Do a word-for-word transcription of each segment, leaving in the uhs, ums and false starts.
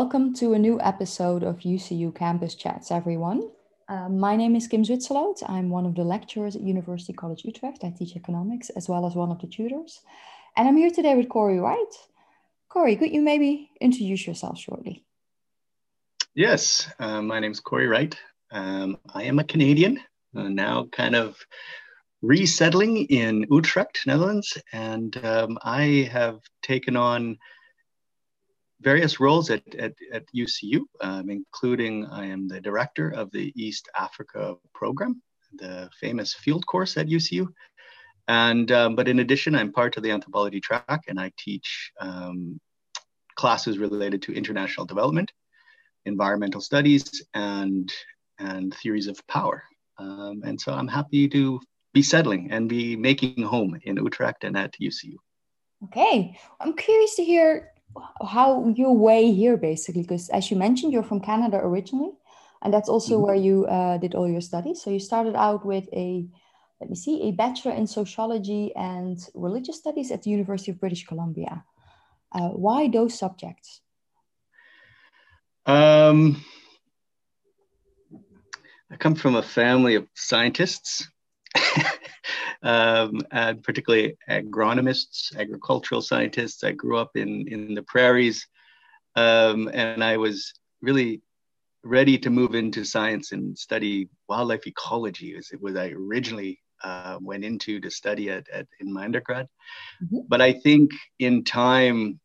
Welcome to a new episode of U C U Campus Chats, everyone. Uh, my name is Kim Zwitserloot. I'm one of the lecturers at University College Utrecht. I teach economics as well as one of the tutors. And I'm here today with Corey Wright. Corey, could you maybe introduce yourself shortly? Yes, uh, my name is Corey Wright. Um, I am a Canadian, uh, now kind of resettling in Utrecht, Netherlands. And um, I have taken on various roles at, at, at U C U, um, including I am the director of the East Africa program, the famous field course at U C U. And, um, but in addition, I'm part of the anthropology track and I teach um, classes related to international development, environmental studies, and, and theories of power. Um, and so I'm happy to be settling and be making home in Utrecht and at U C U. Okay, I'm curious to hear how your way here, basically, because as you mentioned, you're from Canada originally, and that's also mm-hmm. where you uh, did all your studies. So you started out with a, let me see, a bachelor in sociology and religious studies at the University of British Columbia. Uh, why those subjects? Um, I come from a family of scientists. Um, and particularly agronomists, agricultural scientists. I grew up in, in the prairies, um, and I was really ready to move into science and study wildlife ecology. It was, it was I originally uh, went into to study at, at in my undergrad. Mm-hmm. But I think in time,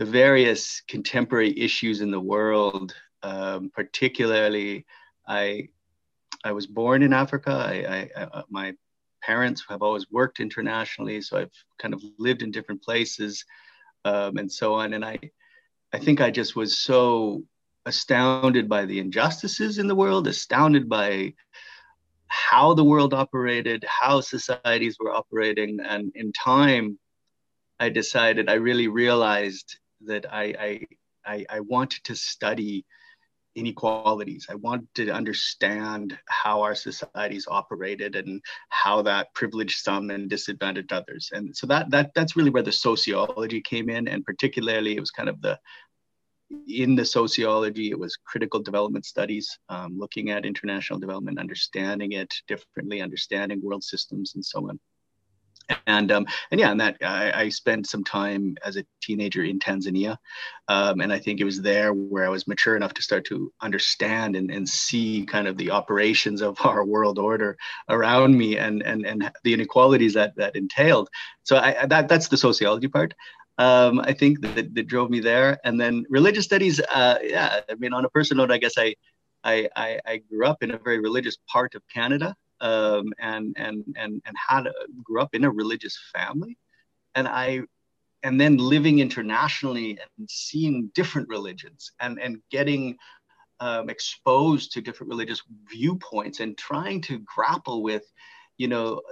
the various contemporary issues in the world, um, particularly, I I was born in Africa. I, I, I my parents have always worked internationally, so I've kind of lived in different places um, and so on. And I, I think I just was so astounded by the injustices in the world, astounded by how the world operated, how societies were operating. And in time, I decided, I really realized that I, I, I, I wanted to study inequalities. I wanted to understand how our societies operated and how that privileged some and disadvantaged others. And so that that that's really where the sociology came in. And particularly it was kind of the, in the sociology, it was critical development studies, um, looking at international development, understanding it differently, understanding world systems and so on. And um, and yeah, and that I, I spent some time as a teenager in Tanzania, um, and I think it was there where I was mature enough to start to understand and, and see kind of the operations of our world order around me and and and the inequalities that that entailed. So I, that that's the sociology part. Um, I think that, that drove me there. And then religious studies. Uh, yeah, I mean, on a personal note, I guess I I I, I grew up in a very religious part of Canada. Um, and and and and had a, grew up in a religious family, and I, and then living internationally and seeing different religions and and getting um, exposed to different religious viewpoints and trying to grapple with, you know,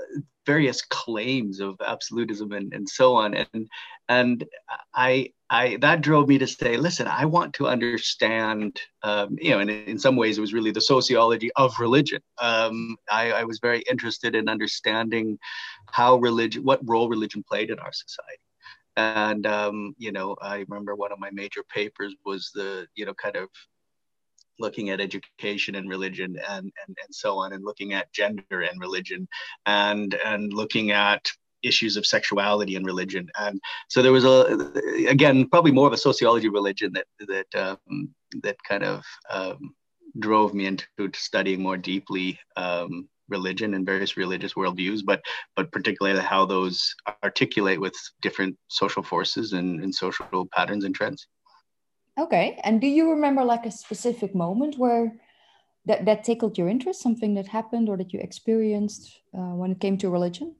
various claims of absolutism and and so on, and and I I that drove me to say, listen, I want to understand, um, you know, and in some ways it was really the sociology of religion. Um, I, I was very interested in understanding how religion, what role religion played in our society. And, um, you know, I remember one of my major papers was the, you know, kind of looking at education and religion and, and, and so on, and looking at gender and religion and, and looking at issues of sexuality and religion. And so there was a, again, probably more of a sociology of religion that that um, that kind of um, drove me into studying more deeply um, religion and various religious worldviews, but but particularly how those articulate with different social forces and, and social patterns and trends. Okay, and do you remember like a specific moment where that, that tickled your interest, something that happened or that you experienced uh, when it came to religion?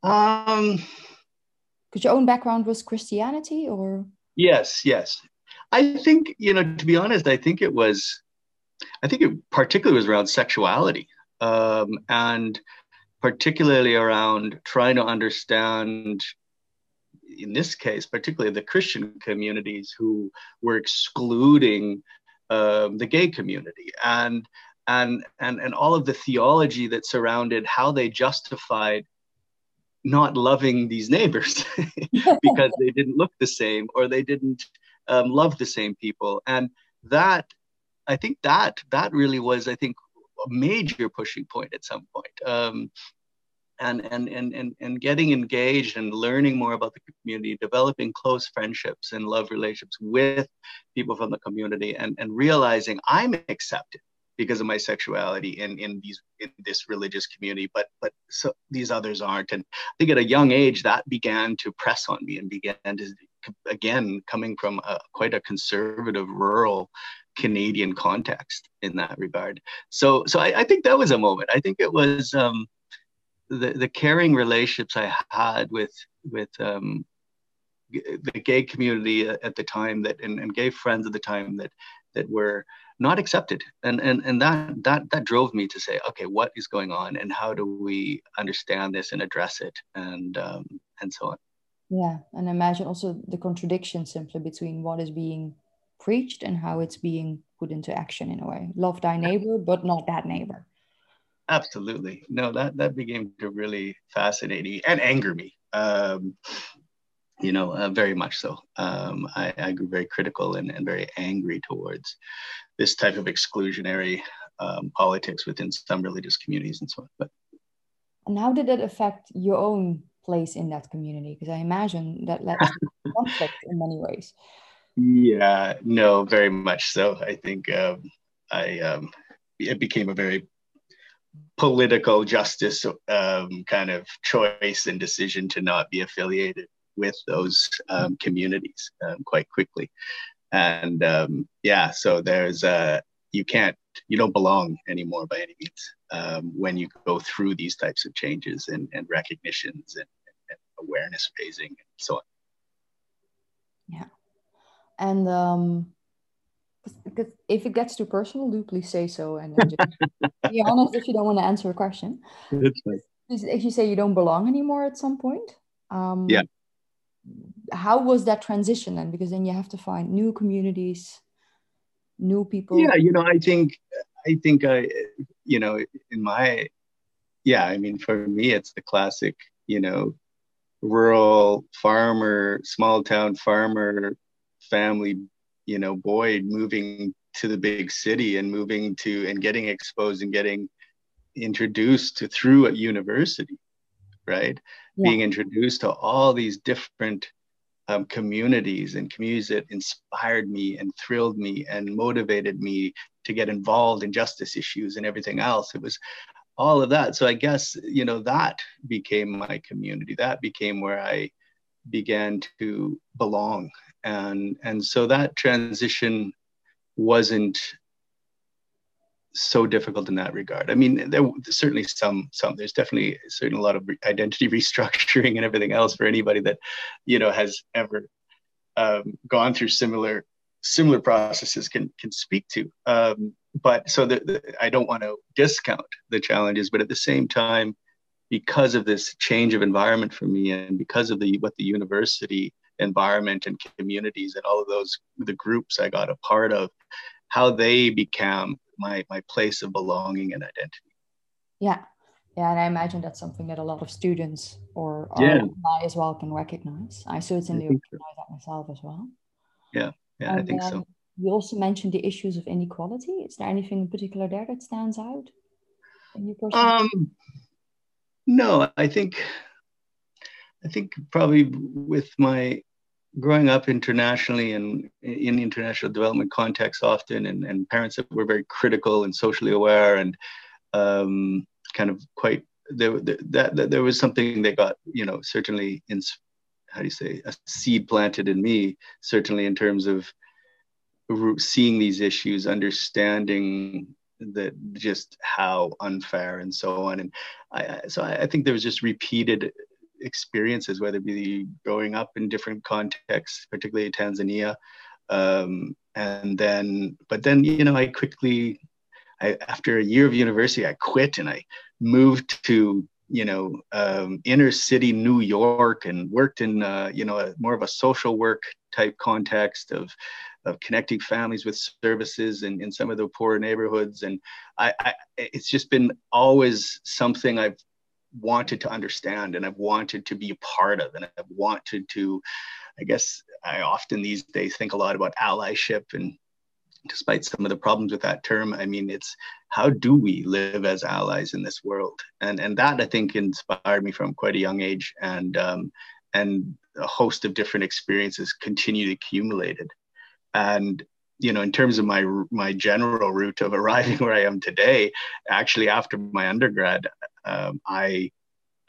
Um, because your own background was Christianity, or yes, yes, I think you know. To be honest, I think it was, I think it particularly was around sexuality, um, and particularly around trying to understand, in this case, particularly the Christian communities who were excluding um, the gay community, and and and and all of the theology that surrounded how they justified not loving these neighbors because they didn't look the same or they didn't um, love the same people. And that, I think that, that really was, I think, a major pushing point at some point. Um, and, and, and, and, and getting engaged and learning more about the community, developing close friendships and love relationships with people from the community, and, and realizing I'm accepted because of my sexuality in, in these in this religious community, but but so these others aren't. And I think at a young age that began to press on me, and began to, again, coming from a, quite a conservative rural Canadian context in that regard. So so I, I think that was a moment. I think it was um, the the caring relationships I had with with um, the gay community at the time, that and, and gay friends at the time that that were not accepted, and and and that that that drove me to say, okay, what is going on, and how do we understand this and address it, and um, and so on. Yeah, and imagine also the contradiction simply between what is being preached and how it's being put into action in a way. Love thy neighbor, but not that neighbor. Absolutely, no, that that began to really fascinate me and anger me. Um, you know, uh, very much so. Um, I, I grew very critical and, and very angry towards this type of exclusionary um, politics within some religious communities and so on. But. And how did it affect your own place in that community? Because I imagine that led to conflict in many ways. Yeah, no, very much so. I think um, I um, it became a very political justice um, kind of choice and decision to not be affiliated with those um, communities um, quite quickly. And um, yeah, so there's uh, you can't, you don't belong anymore by any means um, when you go through these types of changes and, and recognitions and, and awareness raising and so on. Yeah. And um, because if it gets too personal, do please say so. And then just be honest if you don't want to answer a question. That's right. If you say you don't belong anymore at some point. Um, yeah. How was that transition then? Because then you have to find new communities, new people. Yeah, you know, I think, I think, I, you know, in my, yeah, I mean, for me, it's the classic, you know, rural farmer, small town farmer, family, you know, boy moving to the big city and moving to and getting exposed and getting introduced to through a university, right? Yeah. Being introduced to all these different um, communities and communities that inspired me and thrilled me and motivated me to get involved in justice issues and everything else. It was all of that. So I guess, you know, that became my community. That became where I began to belong. And, and so that transition wasn't so difficult in that regard. I mean, there certainly some, some, there's definitely certainly a lot of re identity restructuring and everything else for anybody that, you know, has ever um, gone through similar, similar processes can, can speak to. Um, but so the, the, I don't want to discount the challenges, but at the same time, because of this change of environment for me and because of the, what the university environment and communities and all of those, the groups I got a part of, how they became my my place of belonging and identity. Yeah, yeah, and I imagine that's something that a lot of students or yeah. I as well can recognize. I certainly I recognize so. that myself as well. Yeah, yeah, and I think um, so. You also mentioned the issues of inequality. Is there anything in particular there that stands out in your personal? Um, no, I think I think probably with my growing up internationally and in international development contexts often, and, and parents that were very critical and socially aware and um, kind of quite, there, there, that, that there was something that got, you know, certainly, in, how do you say, a seed planted in me, certainly in terms of seeing these issues, understanding that just how unfair and so on. And I, so I think there was just repeated experiences, whether it be growing up in different contexts, particularly Tanzania, um, and then, but then, you know, I quickly, I, after a year of university, I quit and I moved to, you know, um, inner city New York and worked in, uh, you know, a, more of a social work type context of, of connecting families with services and in some of the poorer neighborhoods. And I, I, it's just been always something I've wanted to understand, and I've wanted to be a part of, and I've wanted to, I guess I often these days think a lot about allyship, and despite some of the problems with that term, I mean, it's how do we live as allies in this world? And, and that I think inspired me from quite a young age, and, um, and a host of different experiences continued accumulated. And you know, in terms of my my general route of arriving where I am today, actually after my undergrad, um, I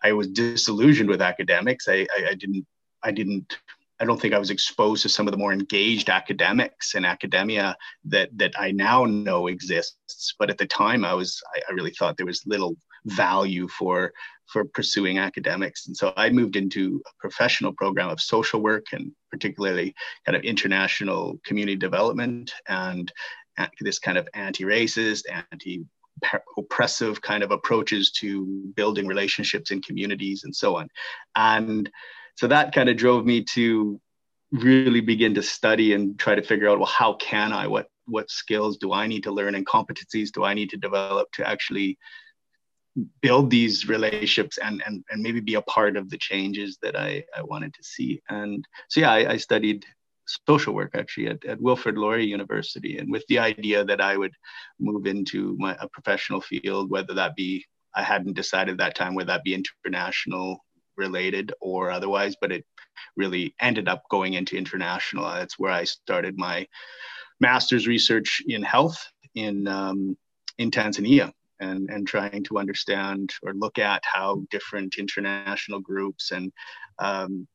I was disillusioned with academics. I, I I didn't I didn't I don't think I was exposed to some of the more engaged academics in academia that that I now know exists. But at the time, I was I, I really thought there was little value for for pursuing academics, and so I moved into a professional program of social work, and particularly kind of international community development, and this kind of anti-racist, anti-oppressive kind of approaches to building relationships in communities and so on. And so that kind of drove me to really begin to study and try to figure out, well, how can I, what what skills do I need to learn and competencies do I need to develop to actually build these relationships and, and, and maybe be a part of the changes that I, I wanted to see. And so, yeah, I, I studied social work actually at, at Wilfrid Laurier University, and with the idea that I would move into my, a professional field, whether that be, I hadn't decided that time, whether that be international related or otherwise, but it really ended up going into international. That's where I started my master's research in health in, um, in Tanzania. And, and trying to understand or look at how different international groups and um,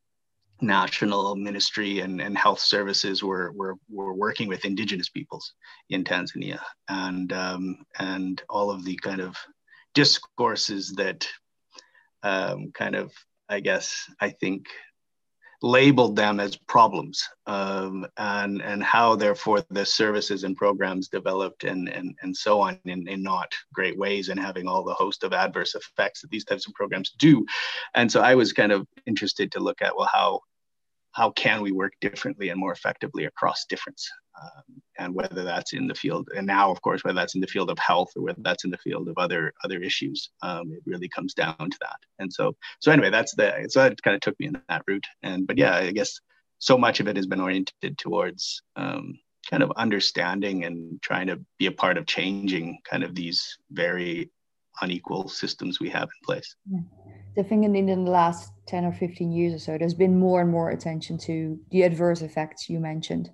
national ministry and, and health services were, were, were working with indigenous peoples in Tanzania, and, um, and all of the kind of discourses that um, kind of, I guess, I think, labeled them as problems, um, and, and how therefore the services and programs developed and, and, and so on in, in not great ways, and having all the host of adverse effects that these types of programs do. And so I was kind of interested to look at, well, how, how can we work differently and more effectively across difference? Um, and whether that's in the field, and now of course, whether that's in the field of health or whether that's in the field of other other issues, um, it really comes down to that. And so, so anyway, that's the so that kind of took me in that route. And but yeah, I guess so much of it has been oriented towards um, kind of understanding and trying to be a part of changing kind of these very unequal systems we have in place. Yeah. I think in, in the last ten or fifteen years or so, there's been more and more attention to the adverse effects you mentioned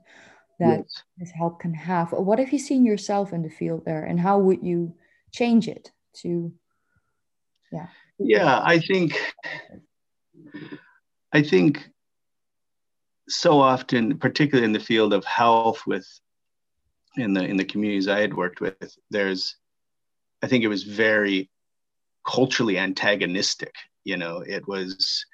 that yes. this help can have. What have you seen yourself in the field there, and how would you change it to, yeah. Yeah, I think, I think so often, particularly in the field of health with, in the, in the communities I had worked with, there's, I think it was very culturally antagonistic, you know, it was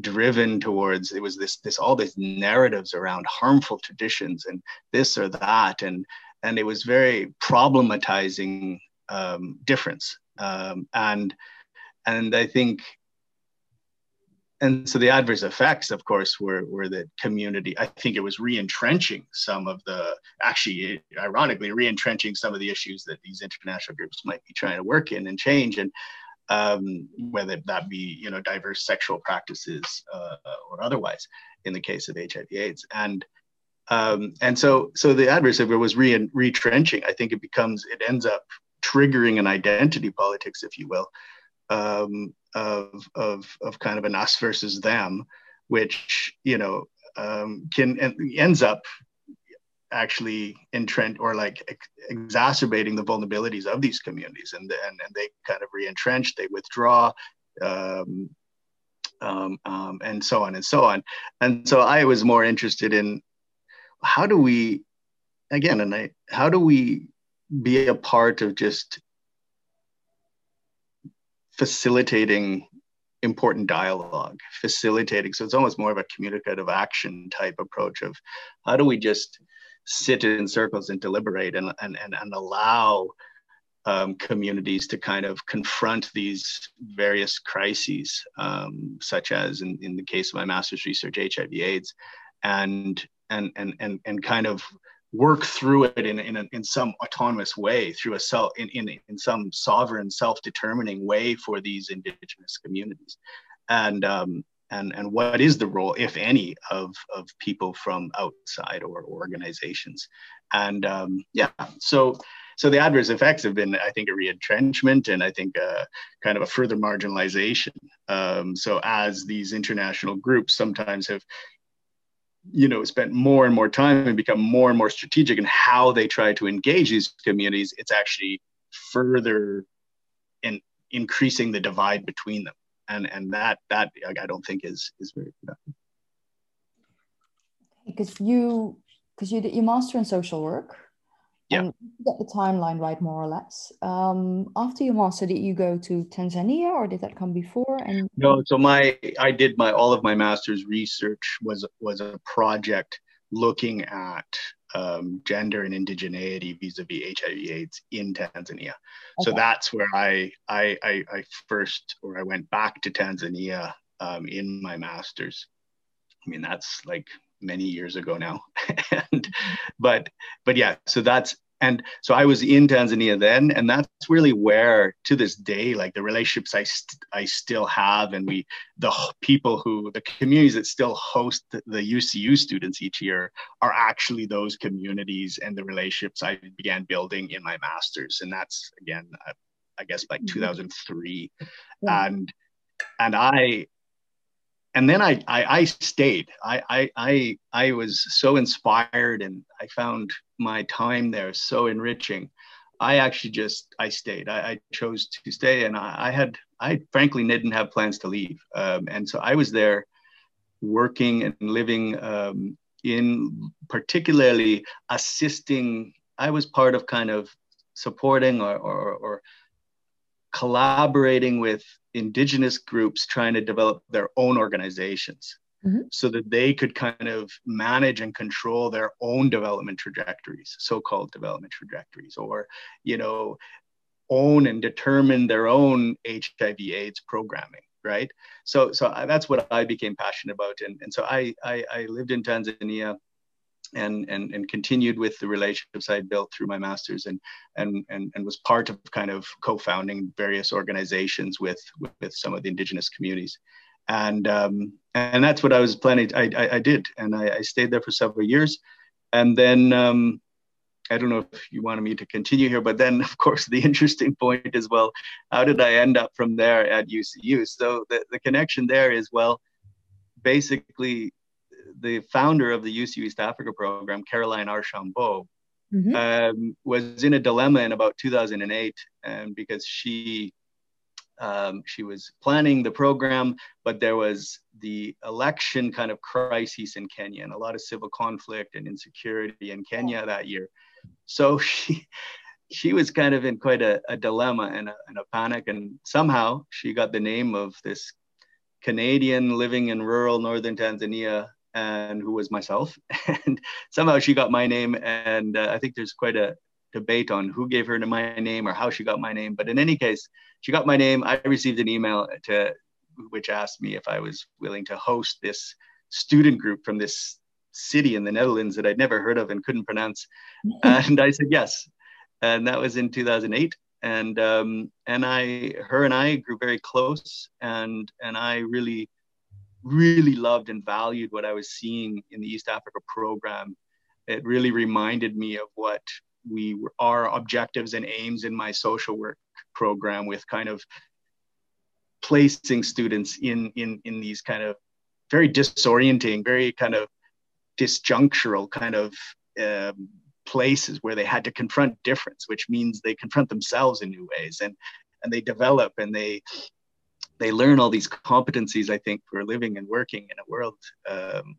driven towards, it was this, this, all these narratives around harmful traditions and this or that. And, and it was very problematizing um, difference. Um, and, and I think, and so the adverse effects, of course, were, were the community. I think it was re-entrenching some of the, actually, ironically, re-entrenching some of the issues that these international groups might be trying to work in and change. And Um, whether that be, you know, diverse sexual practices uh, or otherwise, in the case of H I V AIDS. And um, and so so the adverse effect was re retrenching. I think it becomes, it ends up triggering an identity politics, if you will, um, of, of, of kind of an us versus them, which, you know, um, can and ends up actually entrench or like ex exacerbating the vulnerabilities of these communities, and and, and they kind of re-entrench, they withdraw, um, um, um, and so on and so on. And so I was more interested in how do we, again, and I, how do we be a part of just facilitating important dialogue, facilitating. So it's almost more of a communicative action type approach of how do we just sit in circles and deliberate and, and, and, and allow um, communities to kind of confront these various crises, um, such as in, in the case of my master's research, H I V AIDS, and, and, and, and, and kind of work through it in in, a, in some autonomous way, through a self in, in in some sovereign, self-determining way for these indigenous communities, and um, and and what is the role, if any, of of people from outside or, or organizations, and um, yeah, so. So the adverse effects have been, I think, a re-entrenchment and I think uh, kind of a further marginalization. Um, so as these international groups sometimes have, you know, spent more and more time and become more and more strategic in how they try to engage these communities, it's actually further in increasing the divide between them. And, and that, that I don't think is, is very productive. Because you, because you did your master in social work. Yeah. Um, get the timeline right, more or less. Um, after your master, did you go to Tanzania, or did that come before? And no, so my I did my all of my master's research was was a project looking at um, gender and indigeneity vis-a-vis H I V/AIDS in Tanzania. Okay. So that's where I I I, I first or I went back to Tanzania um, in my master's. I mean, that's like many years ago now. and but but yeah, so that's and so I was in Tanzania then, and that's really where to this day, like the relationships I st I still have, and we the people who the communities that still host the U C U students each year are actually those communities and the relationships I began building in my master's, and that's again I, I guess like two thousand three, yeah. and and I. And then I, I, I stayed. I, I, I was so inspired, and I found my time there so enriching. I actually just, I stayed. I, I chose to stay, and I, I had, I frankly didn't have plans to leave. Um, and so I was there working and living um, in particularly assisting. I was part of kind of supporting or, or, or collaborating with indigenous groups trying to develop their own organizations, mm-hmm. so that they could kind of manage and control their own development trajectories, so-called development trajectories, or, you know, own and determine their own H I V/AIDS programming, right? So, so I, that's what I became passionate about. And, and so I, I, I lived in Tanzania and, and, and continued with the relationships I built through my master's, and, and, and, and was part of kind of co-founding various organizations with, with, with some of the indigenous communities. And, um, and that's what I was planning. I, I, I did. And I, I stayed there for several years. And then, um, I don't know if you wanted me to continue here, but then of course the interesting point is, well, how did I end up from there at U C U? So the, the connection there is, well, basically, the founder of the U C U East Africa program, Caroline Archambault, mm-hmm. um, was in a dilemma in about two thousand eight, and because she um, she was planning the program, but there was the election kind of crisis in Kenya and a lot of civil conflict and insecurity in Kenya oh. that year. So she she was kind of in quite a, a dilemma and a, and a panic, and somehow she got the name of this Canadian living in rural northern Tanzania, and who was myself, and somehow she got my name, and uh, I think there's quite a debate on who gave her my name or how she got my name, but in any case, she got my name. I received an email to which asked me if I was willing to host this student group from this city in the Netherlands that I'd never heard of and couldn't pronounce, and I said yes, and that was in two thousand eight. And um, and I, her and I grew very close, and and I really, really loved and valued what I was seeing in the East Africa program. It really reminded me of what we were, our objectives and aims in my social work program, with kind of placing students in in in these kind of very disorienting, very kind of disjunctural kind of. Um, places where they had to confront difference, which means they confront themselves in new ways, and and they develop, and they they learn all these competencies, I think, for living and working in a world, um,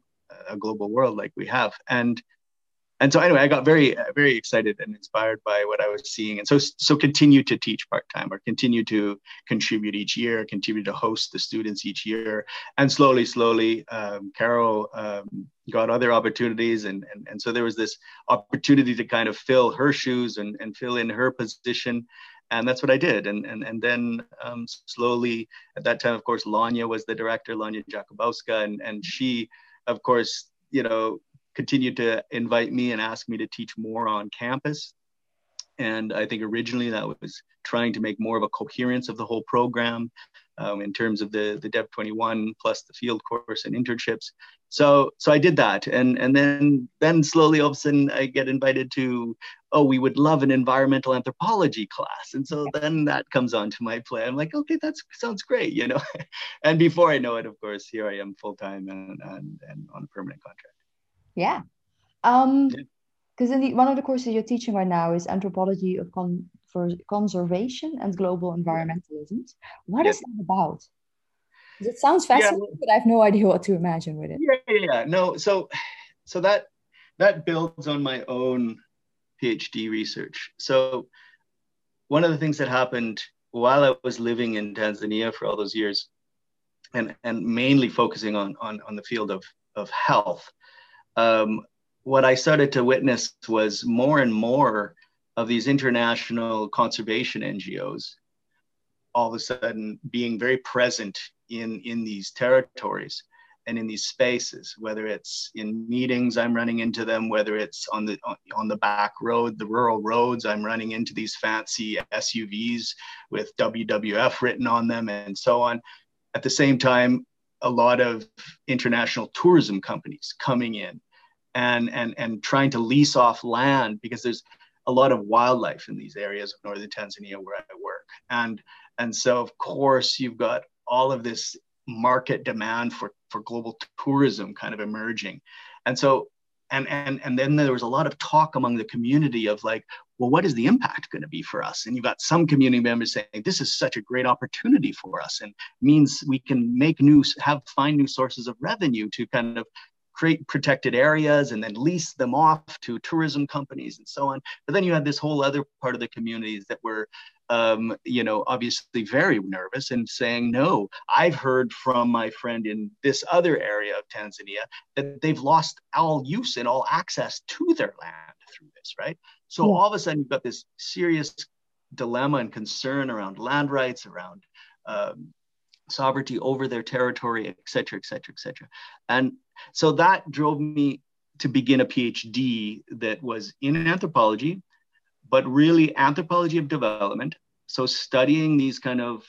a global world like we have. And and so anyway, I got very very excited and inspired by what I was seeing, and so so continue to teach part-time, or continue to contribute each year, continue to host the students each year, and slowly slowly um, Carol um, got other opportunities, and, and and so there was this opportunity to kind of fill her shoes and, and fill in her position, and that's what I did. And and, and then um, slowly, at that time, of course, Lanya was the director, Lanya Jakubowska, and and she, of course, you know, continued to invite me and ask me to teach more on campus. And I think originally that was trying to make more of a coherence of the whole program um, in terms of the, the Dev twenty-one plus the field course and internships. So, so I did that. And, and then, then slowly all of a sudden I get invited to, oh, we would love an environmental anthropology class. And so then that comes onto my plate. I'm like, okay, that sounds great, you know? And before I know it, of course, here I am full-time and, and, and on a permanent contract. Yeah. Um... Yeah. Because in the, one of the courses you're teaching right now is anthropology of con, for conservation and global environmentalism. What yeah. is that about? It sounds fascinating, yeah. but I have no idea what to imagine with it. Yeah, yeah, no. So, so that that builds on my own PhD research. So, one of the things that happened while I was living in Tanzania for all those years, and and mainly focusing on on on the field of of health. Um, What I started to witness was more and more of these international conservation N G Os all of a sudden being very present in, in these territories and in these spaces, whether it's in meetings I'm running into them, whether it's on the, on the back road, the rural roads, I'm running into these fancy S U Vs with W W F written on them and so on. At the same time, a lot of international tourism companies coming in. And, and, and trying to lease off land because there's a lot of wildlife in these areas of northern Tanzania where I work. And, and so, of course, you've got all of this market demand for, for global tourism kind of emerging. And so, and, and, and then there was a lot of talk among the community of like, well, what is the impact going to be for us? And you've got some community members saying, this is such a great opportunity for us and means we can make new, have, find new sources of revenue to kind of create protected areas and then lease them off to tourism companies and so on. But then you had this whole other part of the communities that were, um, you know, obviously very nervous and saying, no, I've heard from my friend in this other area of Tanzania that they've lost all use and all access to their land through this, right? So yeah. all of a sudden you've got this serious dilemma and concern around land rights, around um, sovereignty over their territory, et cetera, et cetera, et cetera. And so that drove me to begin a PhD that was in anthropology, but really anthropology of development. So studying these kind of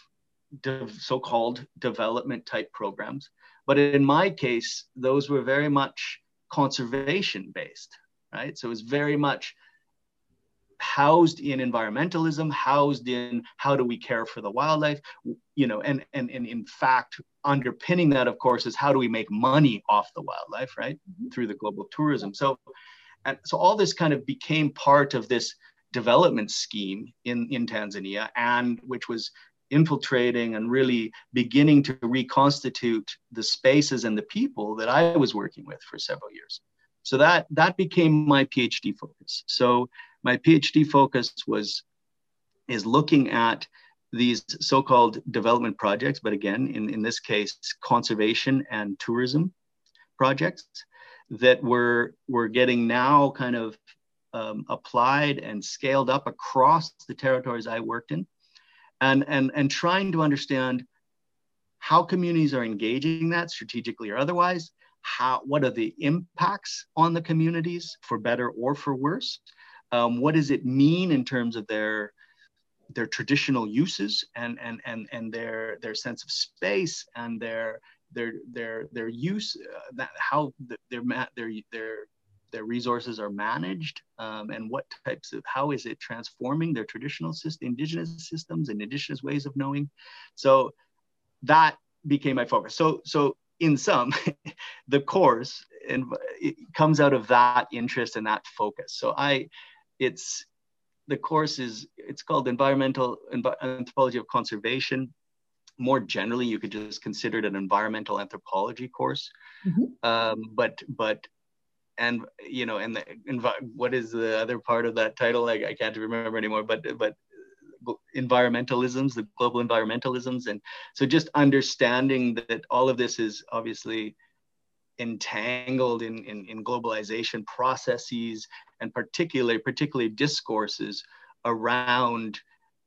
de- so-called development type programs. But in my case, those were very much conservation based, right? So it was very much housed in environmentalism, housed in how do we care for the wildlife, you know, and, and, and in fact, underpinning that, of course, is how do we make money off the wildlife, right, mm-hmm. through the global tourism. So, and so all this kind of became part of this development scheme in, in Tanzania, and which was infiltrating and really beginning to reconstitute the spaces and the people that I was working with for several years. So that, that became my PhD focus. So my PhD focus was, is looking at these so-called development projects, but again, in, in this case, conservation and tourism projects that were, we're getting now kind of um, applied and scaled up across the territories I worked in, and, and, and trying to understand how communities are engaging that strategically or otherwise, how, what are the impacts on the communities for better or for worse, um, what does it mean in terms of their their traditional uses and and and and their their sense of space and their their their their use uh, that how their their their their resources are managed um, and what types of how is it transforming their traditional system, indigenous systems and indigenous ways of knowing. So that became my focus. So so in sum, the course and it comes out of that interest and that focus. So I it's. The course is, it's called Environmental Anthropology of Conservation. More generally, you could just consider it an environmental anthropology course. Mm-hmm. um, but, but, and, you know, and the, what is the other part of that title? I, I can't remember anymore, but, but environmentalisms, the global environmentalisms. And so just understanding that all of this is obviously entangled in, in, in globalization processes and particularly, particularly discourses around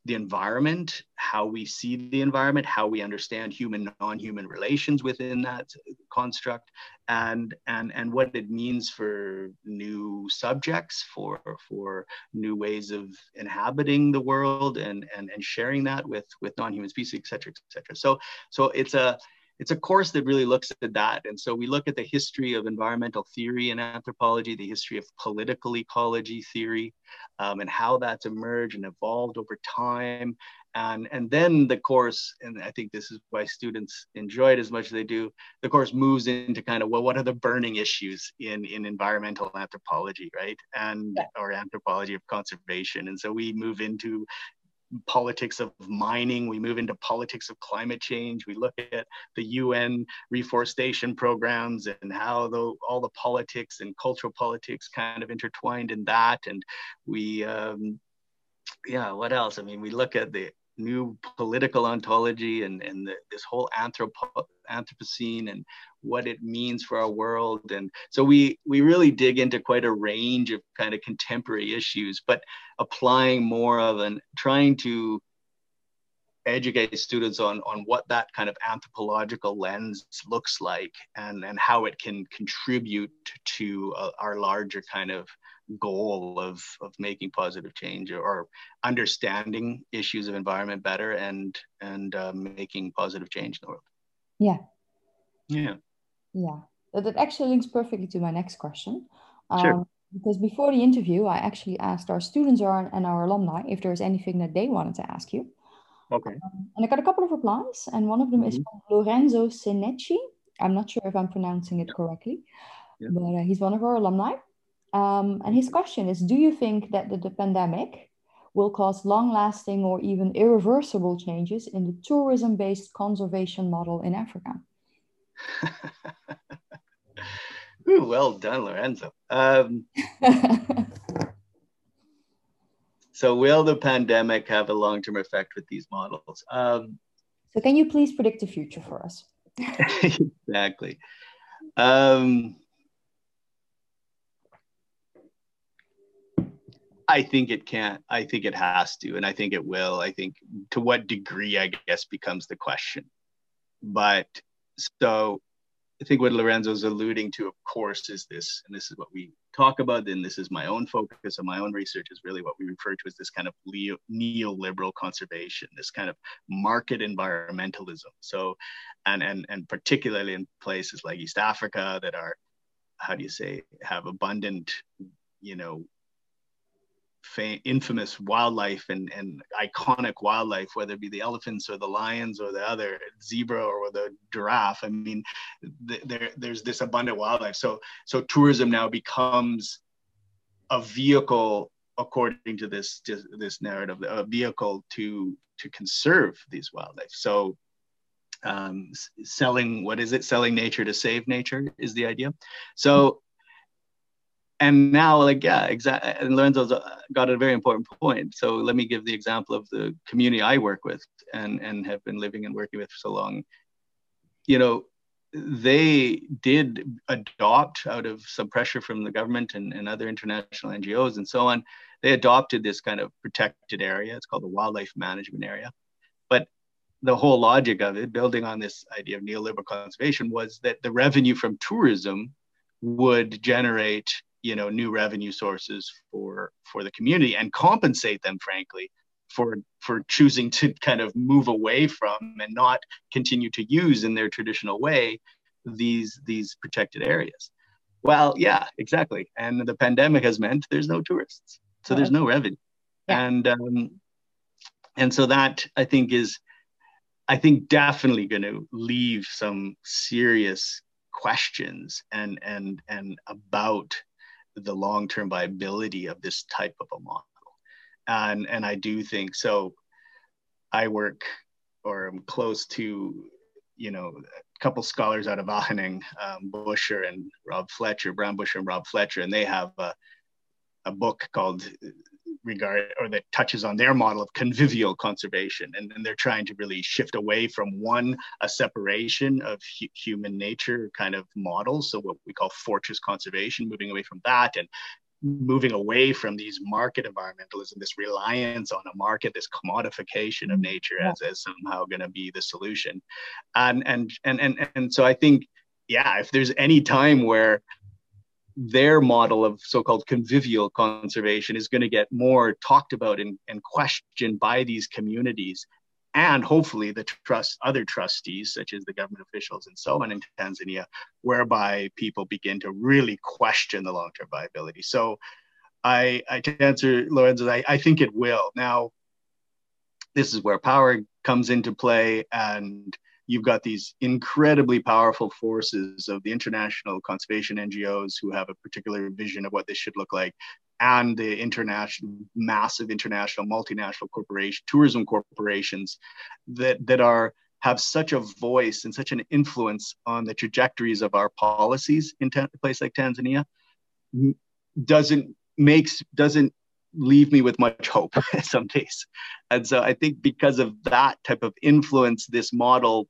the environment, how we see the environment, how we understand human, non-human relations within that construct, and and and what it means for new subjects, for for new ways of inhabiting the world, and and and sharing that with with non-human species, et cetera, et cetera. So so it's a It's a course that really looks at that. And so we look at the history of environmental theory in anthropology, the history of political ecology theory, um, and how that's emerged and evolved over time. And, and then the course, and I think this is why students enjoy it as much as they do, the course moves into kind of, well, what are the burning issues in, in environmental anthropology, right? And yeah. or anthropology of conservation. And so we move into politics of mining, we move into politics of climate change, we look at the U N reforestation programs and how the, all the politics and cultural politics kind of intertwined in that. And we, um, yeah, what else? I mean, we look at the new political ontology and, and the, this whole anthropo Anthropocene and what it means for our world. And so we we really dig into quite a range of kind of contemporary issues, but applying more of and trying to educate students on, on what that kind of anthropological lens looks like and, and how it can contribute to uh, our larger kind of goal of, of making positive change or understanding issues of environment better and, and uh, making positive change in the world. Yeah. Yeah. Yeah. But that actually links perfectly to my next question. Um, sure. Because before the interview, I actually asked our students or, and our alumni if there's anything that they wanted to ask you. Okay. Um, and I got a couple of replies, and one of them mm-hmm. is from Lorenzo Seneci. I'm not sure if I'm pronouncing it yeah. correctly, yeah. but uh, he's one of our alumni. Um, and his question is, do you think that the, the pandemic will cause long-lasting or even irreversible changes in the tourism-based conservation model in Africa? Ooh, well done, Lorenzo. Um, so will the pandemic have a long-term effect with these models? Um, so can you please predict the future for us? Exactly. Um, I think it can. I think it has to, and I think it will. I think to what degree, I guess, becomes the question. But so I think what Lorenzo's alluding to, of course, is this, and this is what we talk about, and this is my own focus and my own research is really what we refer to as this kind of neoliberal conservation, this kind of market environmentalism. So, and, and, and particularly in places like East Africa that are, how do you say, have abundant, you know, infamous wildlife and, and iconic wildlife, whether it be the elephants or the lions or the other zebra or the giraffe. I mean, th there, there's this abundant wildlife. So, so tourism now becomes a vehicle, according to this, to this narrative, a vehicle to, to conserve these wildlife. So um, selling, what is it? Selling nature to save nature is the idea. So, and now, like, yeah, exactly. And Lorenzo's got a very important point. So let me give the example of the community I work with and, and have been living and working with for so long. You know, they did adopt, out of some pressure from the government and, and other international N G Os and so on, they adopted this kind of protected area. It's called the wildlife management area. But the whole logic of it, building on this idea of neoliberal conservation, was that the revenue from tourism would generate, you know, new revenue sources for for the community and compensate them, frankly, for for choosing to kind of move away from and not continue to use in their traditional way these these protected areas. Well, yeah, exactly. And the pandemic has meant there's no tourists, so there's no revenue, yeah. and um, and so that I think is, I think definitely going to leave some serious questions and and and about the long-term viability of this type of a model. And, and I do think, so I work, or I'm close to, you know, a couple scholars out of Wageningen, um, Buscher and Rob Fletcher, Bram Buscher and Rob Fletcher, and they have a, a book called Regard, or that touches on their model of convivial conservation. And, and they're trying to really shift away from one, a separation of hu human nature kind of model. So what we call fortress conservation, moving away from that and moving away from these market environmentalism, this reliance on a market, this commodification of nature yeah. as, as somehow going to be the solution. And, and, and, and, and so I think, yeah, if there's any time where their model of so-called convivial conservation is going to get more talked about and, and questioned by these communities, and hopefully the trust, other trustees, such as the government officials and so on in Tanzania, whereby people begin to really question the long-term viability. So I, I to answer Lorenzo, I, I think it will. Now, this is where power comes into play, and you've got these incredibly powerful forces of the international conservation N G Os who have a particular vision of what this should look like, and the international, massive international, multinational corporation, tourism corporations that, that are, have such a voice and such an influence on the trajectories of our policies in a place like Tanzania, doesn't, makes, doesn't leave me with much hope some days. And so I think because of that type of influence, this model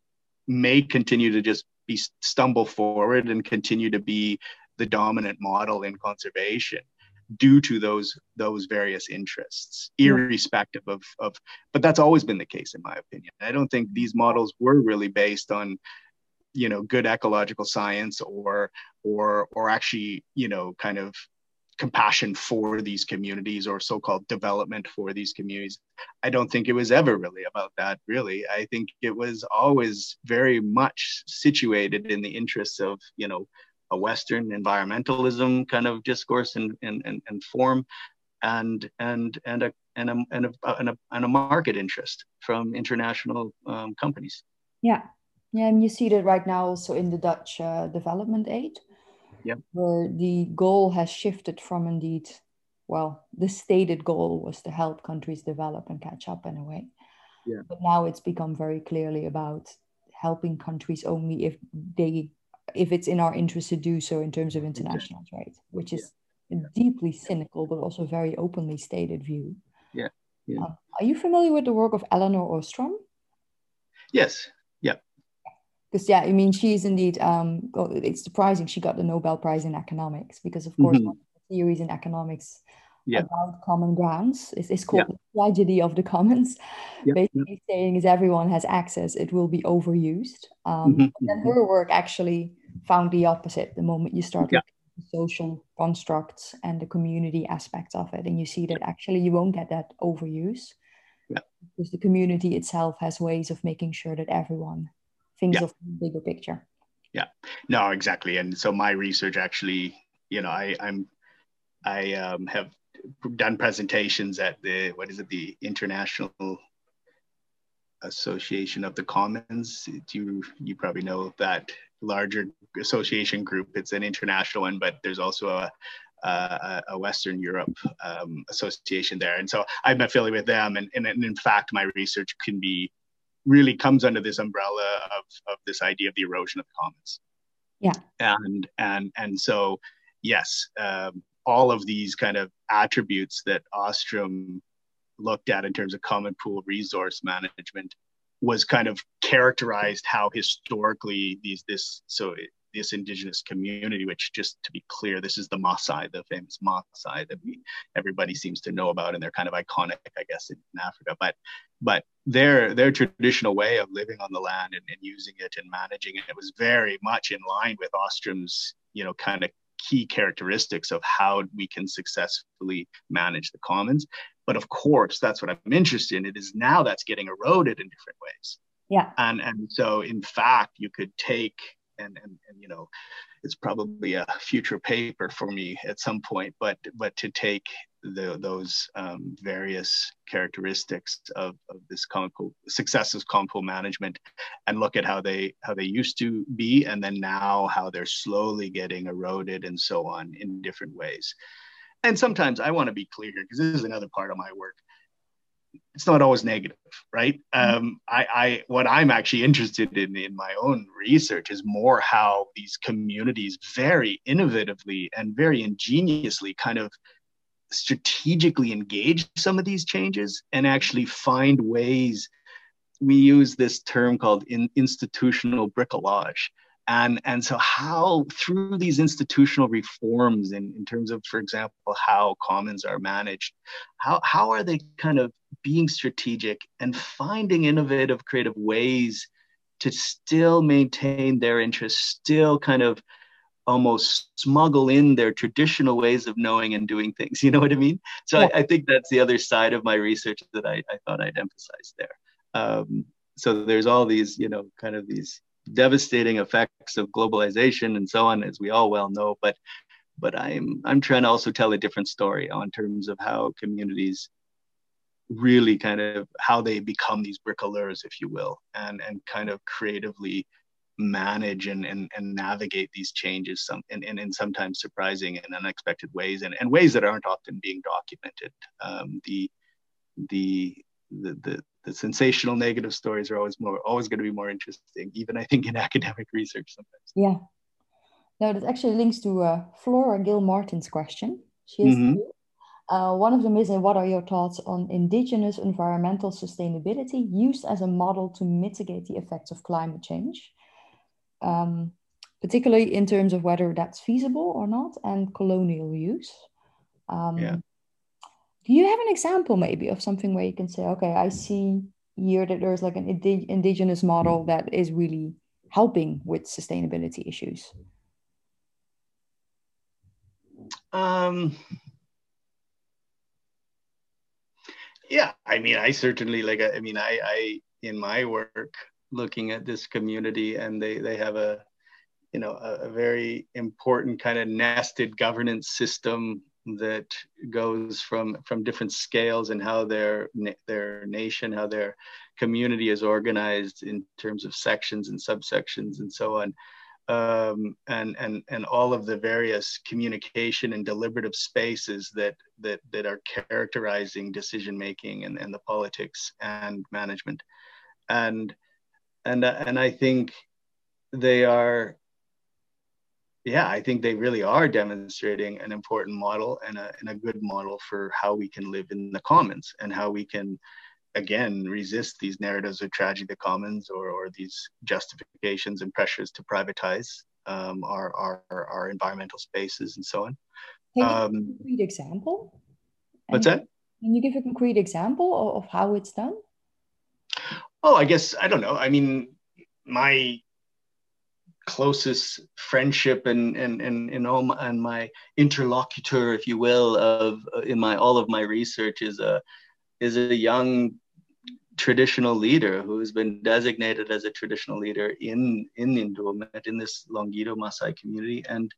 may continue to just be stumble forward and continue to be the dominant model in conservation, due to those those various interests, irrespective of, of, but that's always been the case, in my opinion. I don't think these models were really based on, you know, good ecological science or, or, or actually, you know, kind of compassion for these communities or so-called development for these communities. I don't think it was ever really about that, really. I think it was always very much situated in the interests of, you know, a Western environmentalism kind of discourse and and and, and form, and and and a and a and a and a, and a market interest from international um, companies. Yeah, yeah, and you see that right now also in the Dutch uh, development aid, yeah, where the goal has shifted from indeed, well, the stated goal was to help countries develop and catch up in a way, yeah, but now it's become very clearly about helping countries only if they. if it's in our interest to do so in terms of international yeah. trade, which is yeah. a deeply cynical, but also very openly stated view. Yeah. yeah. Uh, are you familiar with the work of Eleanor Ostrom? Yes. Yeah. Because, yeah, I mean, she is indeed, um, it's surprising she got the Nobel Prize in economics, because of course, mm-hmm. one of the theories in economics yeah. about common grounds is, is called yeah. the tragedy of the commons. Yeah. Basically yeah. saying is everyone has access, it will be overused. Um, mm-hmm. And then her work actually found the opposite. The moment you start yeah. looking at the social constructs and the community aspects of it, and you see that actually you won't get that overuse, yeah. because the community itself has ways of making sure that everyone thinks yeah. of the bigger picture. Yeah, no, exactly. And so my research actually, you know, I, I'm, I um, have done presentations at the, what is it, the International Association of the Commons. Do you, you probably know that larger association group. It's an international one, but there's also a, a, a Western Europe um, association there. And so I'm affiliated with them. And, and, and in fact, my research can be, really comes under this umbrella of, of this idea of the erosion of the commons. Yeah. And, and, and so, yes, um, all of these kind of attributes that Ostrom looked at in terms of common pool resource management was kind of characterized how historically these this so this indigenous community, which, just to be clear, this is the Maasai, the famous Maasai that we everybody seems to know about, and they're kind of iconic, I guess, in Africa. But but their their traditional way of living on the land and, and using it and managing it, it was very much in line with Ostrom's, you know, kind of key characteristics of how we can successfully manage the commons. But of course, that's what I'm interested in. It is now that's getting eroded in different ways. Yeah. And and so in fact, you could take, and, and, and you know, it's probably a future paper for me at some point, but but to take the, those um, various characteristics of, of this common pool, successes common pool management, and look at how they how they used to be, and then now how they're slowly getting eroded and so on in different ways. And sometimes I want to be clear here, because this is another part of my work. It's not always negative, right? Mm-hmm. um, I, I, what I'm actually interested in in my own research is more how these communities very innovatively and very ingeniously kind of strategically engage some of these changes and actually find ways. We use this term called in, institutional bricolage. And, and so how, through these institutional reforms in, in terms of, for example, how commons are managed, how, how are they kind of being strategic and finding innovative, creative ways to still maintain their interests, still kind of almost smuggle in their traditional ways of knowing and doing things, you know what I mean? So yeah. I, I think that's the other side of my research that I, I thought I'd emphasize there. Um, so there's all these, you know, kind of these devastating effects of globalization and so on, as we all well know, but but I'm I'm trying to also tell a different story on terms of how communities really kind of, how they become these bricoleurs, if you will, and, and kind of creatively manage and, and, and navigate these changes some, in, in, in sometimes surprising and unexpected ways, and, and ways that aren't often being documented. Um, the, the, the, the, the sensational negative stories are always more, always going to be more interesting, even I think in academic research sometimes. Yeah. No, that actually links to uh, Flora Gill Martin's question. She is mm-hmm. Uh, one of them is, and what are your thoughts on indigenous environmental sustainability used as a model to mitigate the effects of climate change, um, particularly in terms of whether that's feasible or not, and colonial use? Um, yeah. Do you have an example maybe of something where you can say, okay, I see here that there's like an indig- indigenous model that is really helping with sustainability issues? Um... Yeah, I mean, I certainly like, I mean, I, I, in my work, looking at this community, and they, they have a, you know, a, a very important kind of nested governance system that goes from, from different scales in how their, their nation, how their community is organized in terms of sections and subsections and so on. Um, and, and, and all of the various communication and deliberative spaces that, that, that are characterizing decision-making and, and the politics and management. And, and, and I think they are, yeah, I think they really are demonstrating an important model and a, and a good model for how we can live in the commons and how we can, again, resist these narratives of tragedy, the commons, or, or these justifications and pressures to privatize um, our, our, our environmental spaces and so on. Can you um, give a concrete example? And what's that? Can you give a concrete example of how it's done? Oh, I guess, I don't know. I mean, my closest friendship and and and and all my, and my interlocutor, if you will, of in my all of my research is a is a young traditional leader who has been designated as a traditional leader in in Ndulament, in this Longido Maasai community, and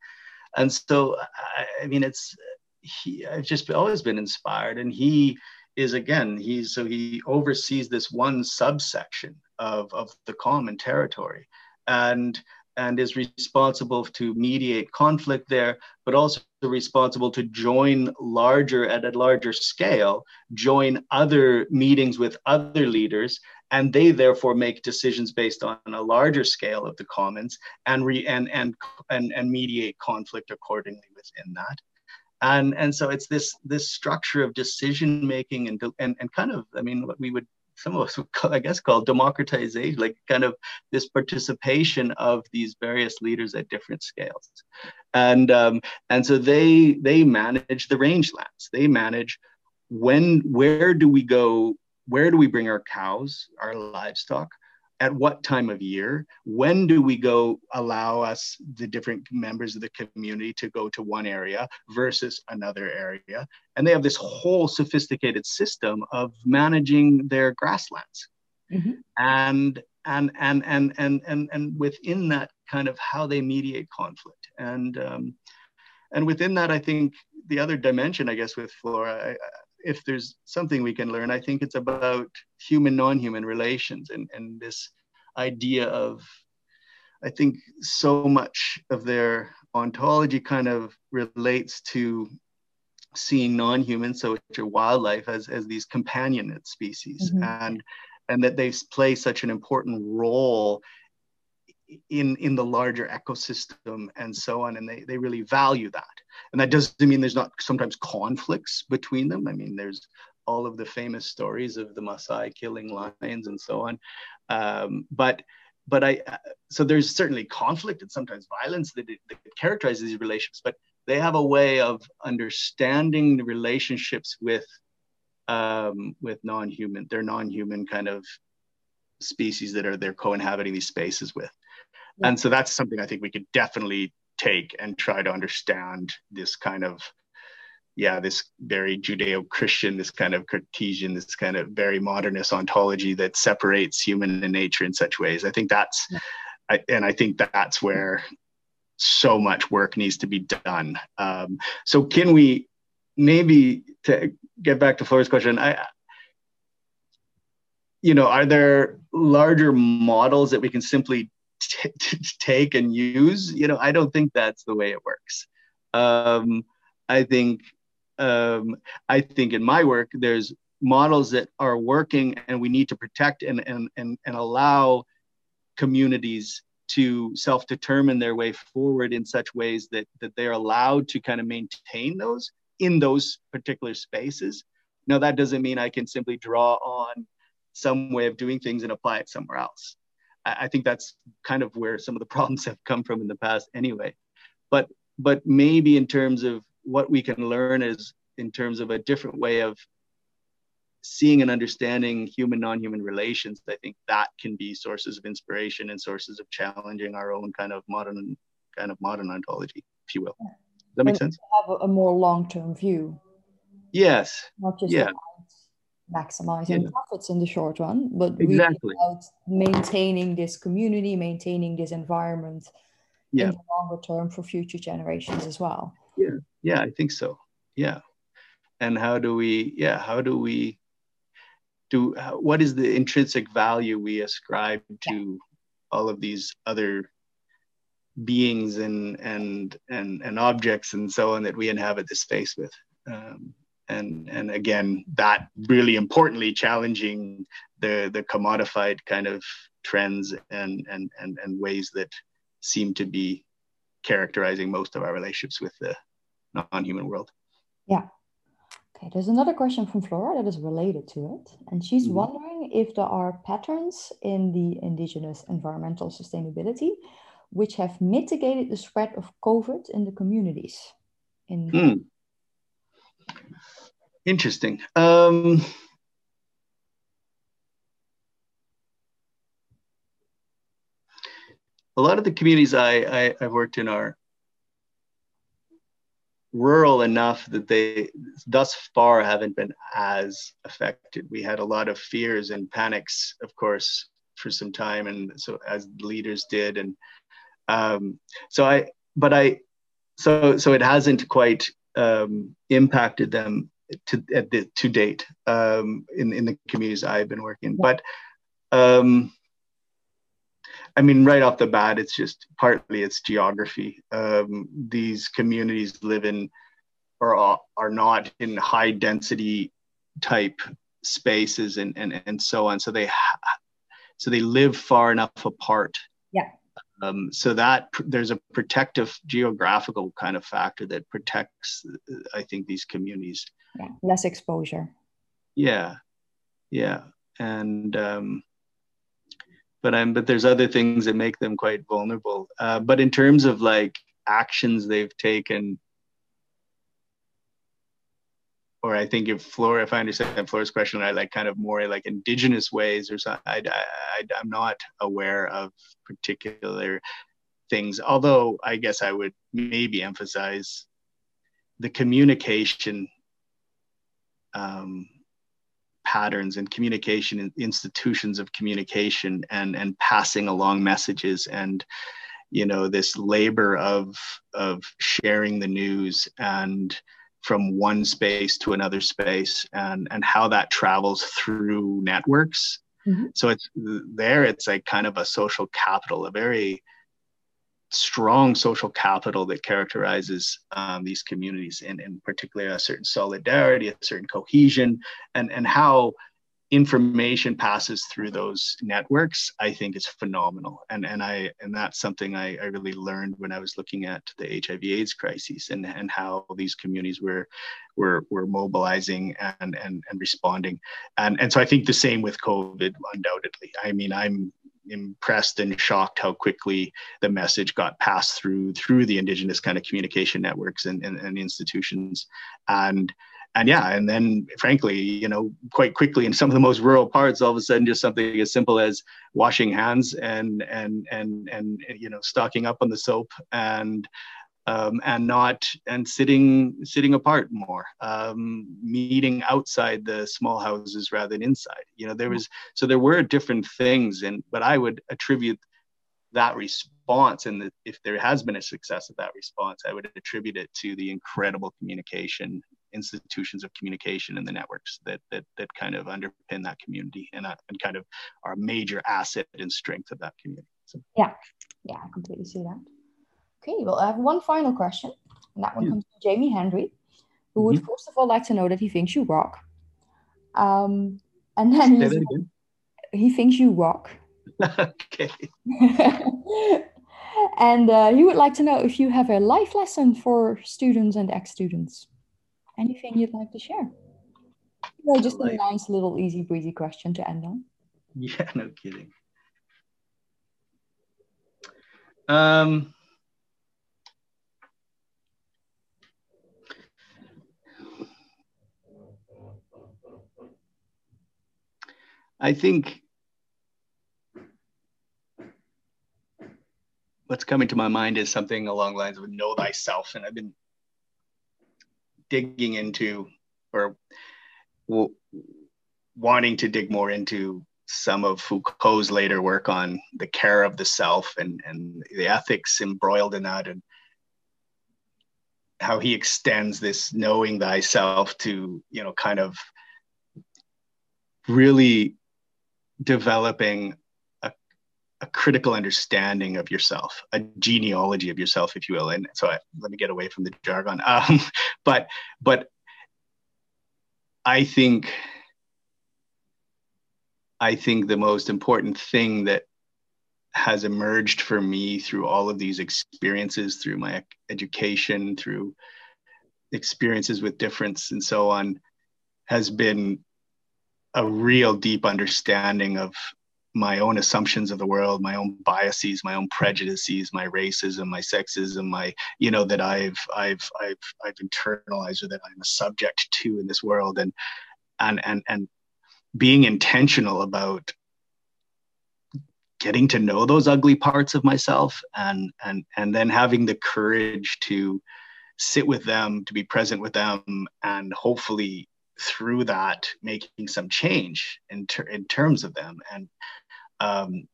and so I, I mean it's he I've just always been inspired, and he is again he's so he oversees this one subsection of of the common territory, and and is responsible to mediate conflict there, but also responsible to join larger, at a larger scale, join other meetings with other leaders, and they therefore make decisions based on a larger scale of the commons and re and and and, and mediate conflict accordingly within that. And and so it's this this structure of decision making and and and kind of, I mean, what we would, some of us would call, I guess, called democratization, like kind of this participation of these various leaders at different scales. And, um, and so they, they manage the rangelands. They manage when, where do we go, where do we bring our cows, our livestock, at what time of year, when do we go allow us, the different members of the community, to go to one area versus another area. And they have this whole sophisticated system of managing their grasslands. Mm-hmm. And, and, and, and, and, and, and within that kind of how they mediate conflict. And, um, and within that, I think the other dimension, I guess, with Flora, I, if there's something we can learn, I think it's about human non-human relations and, and this idea of, I think so much of their ontology kind of relates to seeing non-humans, so which are wildlife, as, as these companionate species. Mm-hmm. and, and that they play such an important role in, in the larger ecosystem and so on. And they, they really value that. And that doesn't mean there's not sometimes conflicts between them. I mean, there's all of the famous stories of the Maasai killing lions and so on. Um, but but I, so there's certainly conflict and sometimes violence that, it, that characterizes these relationships, but they have a way of understanding the relationships with, um, with non-human, their non-human kind of species that are they're co-inhabiting these spaces with. Yeah. And so that's something I think we could definitely take and try to understand this kind of, yeah, this very Judeo-Christian, this kind of Cartesian, this kind of very modernist ontology that separates human and nature in such ways. I think that's, yeah. I, and I think that's where so much work needs to be done. Um, so can we, maybe to get back to Flora's question, I, you know, are there larger models that we can simply t t take and use? You know, I don't think that's the way it works. Um, I think, um, I think in my work, there's models that are working and we need to protect and, and, and, and allow communities to self-determine their way forward in such ways that, that they're allowed to kind of maintain those in those particular spaces. Now, that doesn't mean I can simply draw on some way of doing things and apply it somewhere else. I, I think that's kind of where some of the problems have come from in the past anyway. But, but maybe in terms of what we can learn is in terms of a different way of seeing and understanding human, non-human relations, I think that can be sources of inspiration and sources of challenging our own kind of modern, kind of modern ontology, if you will. Yeah. Does that make and sense? Have a more long-term view. Yes. Not just yeah. maximizing yeah. profits in the short run, but exactly. really maintaining this community, maintaining this environment yeah. in the longer term for future generations as well. Yeah, yeah, I think so. Yeah, and how do we? Yeah, how do we? Do how, what is the intrinsic value we ascribe to yeah. all of these other beings and and and and objects and so on that we inhabit this space with? Um, And, and again, that really importantly challenging the, the commodified kind of trends and, and, and, and ways that seem to be characterizing most of our relationships with the non-human world. Yeah. Okay, there's another question from Flora that is related to it. And she's mm-hmm. wondering if there are patterns in the indigenous environmental sustainability which have mitigated the spread of COVID in the communities. In mm. Interesting. Um, a lot of the communities I, I, I've worked in are rural enough that they thus far haven't been as affected. We had a lot of fears and panics, of course, for some time, and so as leaders did. And um, so I, but I, so, so it hasn't quite um, impacted them to at the to date um in in the communities I've been working, but um I mean, right off the bat, it's just partly it's geography. Um these communities live in or are, are not in high density type spaces and and and so on, so they ha so they live far enough apart, yeah Um, so that there's a protective geographical kind of factor that protects, I think, these communities. Yeah, less exposure. Yeah, yeah, and um, but I'm but there's other things that make them quite vulnerable. Uh, but in terms of like actions they've taken, or I think if Flora, if I understand Flora's question, I like kind of more like indigenous ways or something. I, I, I, I'm not aware of particular things, although I guess I would maybe emphasize the communication um, patterns and communication institutions of communication and, and passing along messages and, you know, this labor of, of sharing the news and from one space to another space and, and how that travels through networks. Mm-hmm. So it's there, it's like kind of a social capital, a very strong social capital that characterizes um, these communities and in particular a certain solidarity, a certain cohesion, and, and how information passes through those networks, I think is phenomenal. And, and, I, and that's something I, I really learned when I was looking at the H I V AIDS crisis and, and how these communities were, were, were mobilizing and, and, and responding. And, and so I think the same with COVID, undoubtedly. I mean, I'm impressed and shocked how quickly the message got passed through through the Indigenous kind of communication networks and, and, and institutions. And And yeah, and then frankly, you know, quite quickly in some of the most rural parts, all of a sudden, just something as simple as washing hands and and and and you know, stocking up on the soap and um, and not and sitting sitting apart more, um, meeting outside the small houses rather than inside. You know, there was so there were different things, and but I would attribute that response, and the, if there has been a success of that response, I would attribute it to the incredible communication. Institutions of communication and the networks that that that kind of underpin that community and, uh, and kind of are a major asset and strength of that community. So. Yeah, yeah, I completely see that. Okay, well, I have one final question, and that one yeah. comes from Jamie Hendry, who would mm-hmm. first of all like to know that he thinks you rock, um, and then he's, he thinks you rock. Okay. And uh, he would like to know if you have a life lesson for students and ex-students. Anything you'd like to share? You know, just a nice little easy breezy question to end on. Yeah, no kidding. Um, I think what's coming to my mind is something along the lines of know thyself, and I've been digging into or w wanting to dig more into some of Foucault's later work on the care of the self and, and the ethics embroiled in that, and how he extends this knowing thyself to, you know, kind of really developing a, a critical understanding of yourself, a genealogy of yourself, if you will. And so I, let me get away from the jargon. Um, But, but I think, I think the most important thing that has emerged for me through all of these experiences, through my education, through experiences with difference and so on, has been a real deep understanding of my own assumptions of the world, my own biases, my own prejudices, my racism, my sexism, my, you know, that I've, I've, I've, I've internalized, or that I'm a subject to in this world. And, and, and, and being intentional about getting to know those ugly parts of myself, and, and, and then having the courage to sit with them, to be present with them, and hopefully through that, making some change in, ter in terms of them. And um,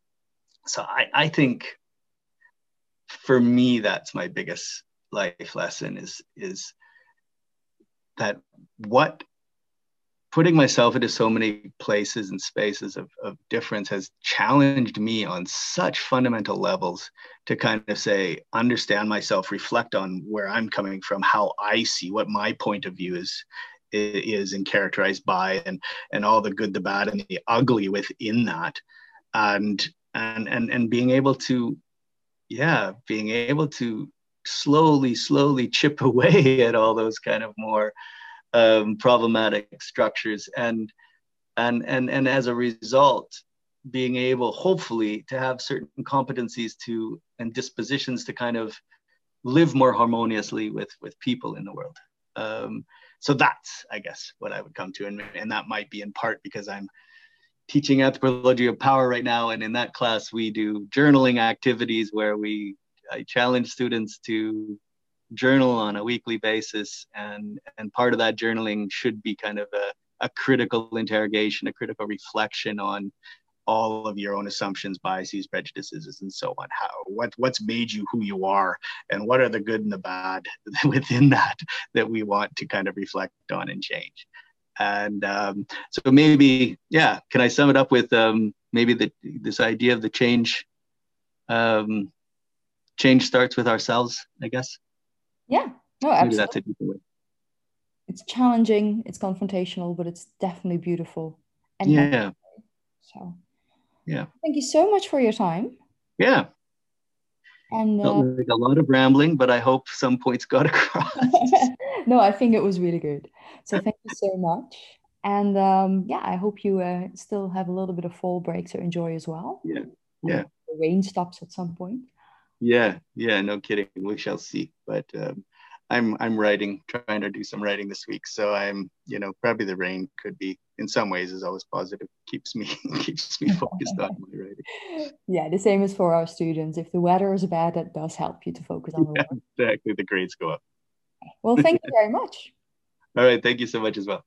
so I, I think for me, that's my biggest life lesson is, is that what putting myself into so many places and spaces of, of difference has challenged me on such fundamental levels to kind of say, understand myself, reflect on where I'm coming from, how I see, what my point of view is, is and characterized by, and and all the good, the bad, and the ugly within that, and and and and being able to, yeah, being able to slowly, slowly chip away at all those kind of more um, problematic structures, and and and and as a result, being able hopefully to have certain competencies to and dispositions to kind of live more harmoniously with with people in the world. Um, So that's, I guess, what I would come to. And, and that might be in part because I'm teaching anthropology of power right now. And in that class, we do journaling activities where we I challenge students to journal on a weekly basis. And, and part of that journaling should be kind of a, a critical interrogation, a critical reflection on all of your own assumptions, biases, prejudices, and so on. How, what, what's made you who you are, and what are the good and the bad within that that we want to kind of reflect on and change. And um, so maybe, yeah, can I sum it up with um, maybe the, this idea of the change? Um, change starts with ourselves, I guess. Yeah, no, absolutely. Maybe that's a different way. It's challenging, it's confrontational, but it's definitely beautiful. And yeah. So. Yeah. Thank you so much for your time. Yeah. And uh, like a lot of rambling, but I hope some points got across. No, I think it was really good. So thank you so much. And um, yeah, I hope you uh, still have a little bit of fall break, so enjoy as well. Yeah. yeah. the rain stops at some point. Yeah, yeah, no kidding. We shall see. But um, I'm I'm writing, trying to do some writing this week. So I'm, you know, probably the rain could be, in some ways, is always positive. Keeps me keeps me focused on my writing. Yeah, the same is for our students. If the weather is bad, that does help you to focus on the yeah, work. Exactly, the grades go up. Well, thank you very much. All right, thank you so much as well.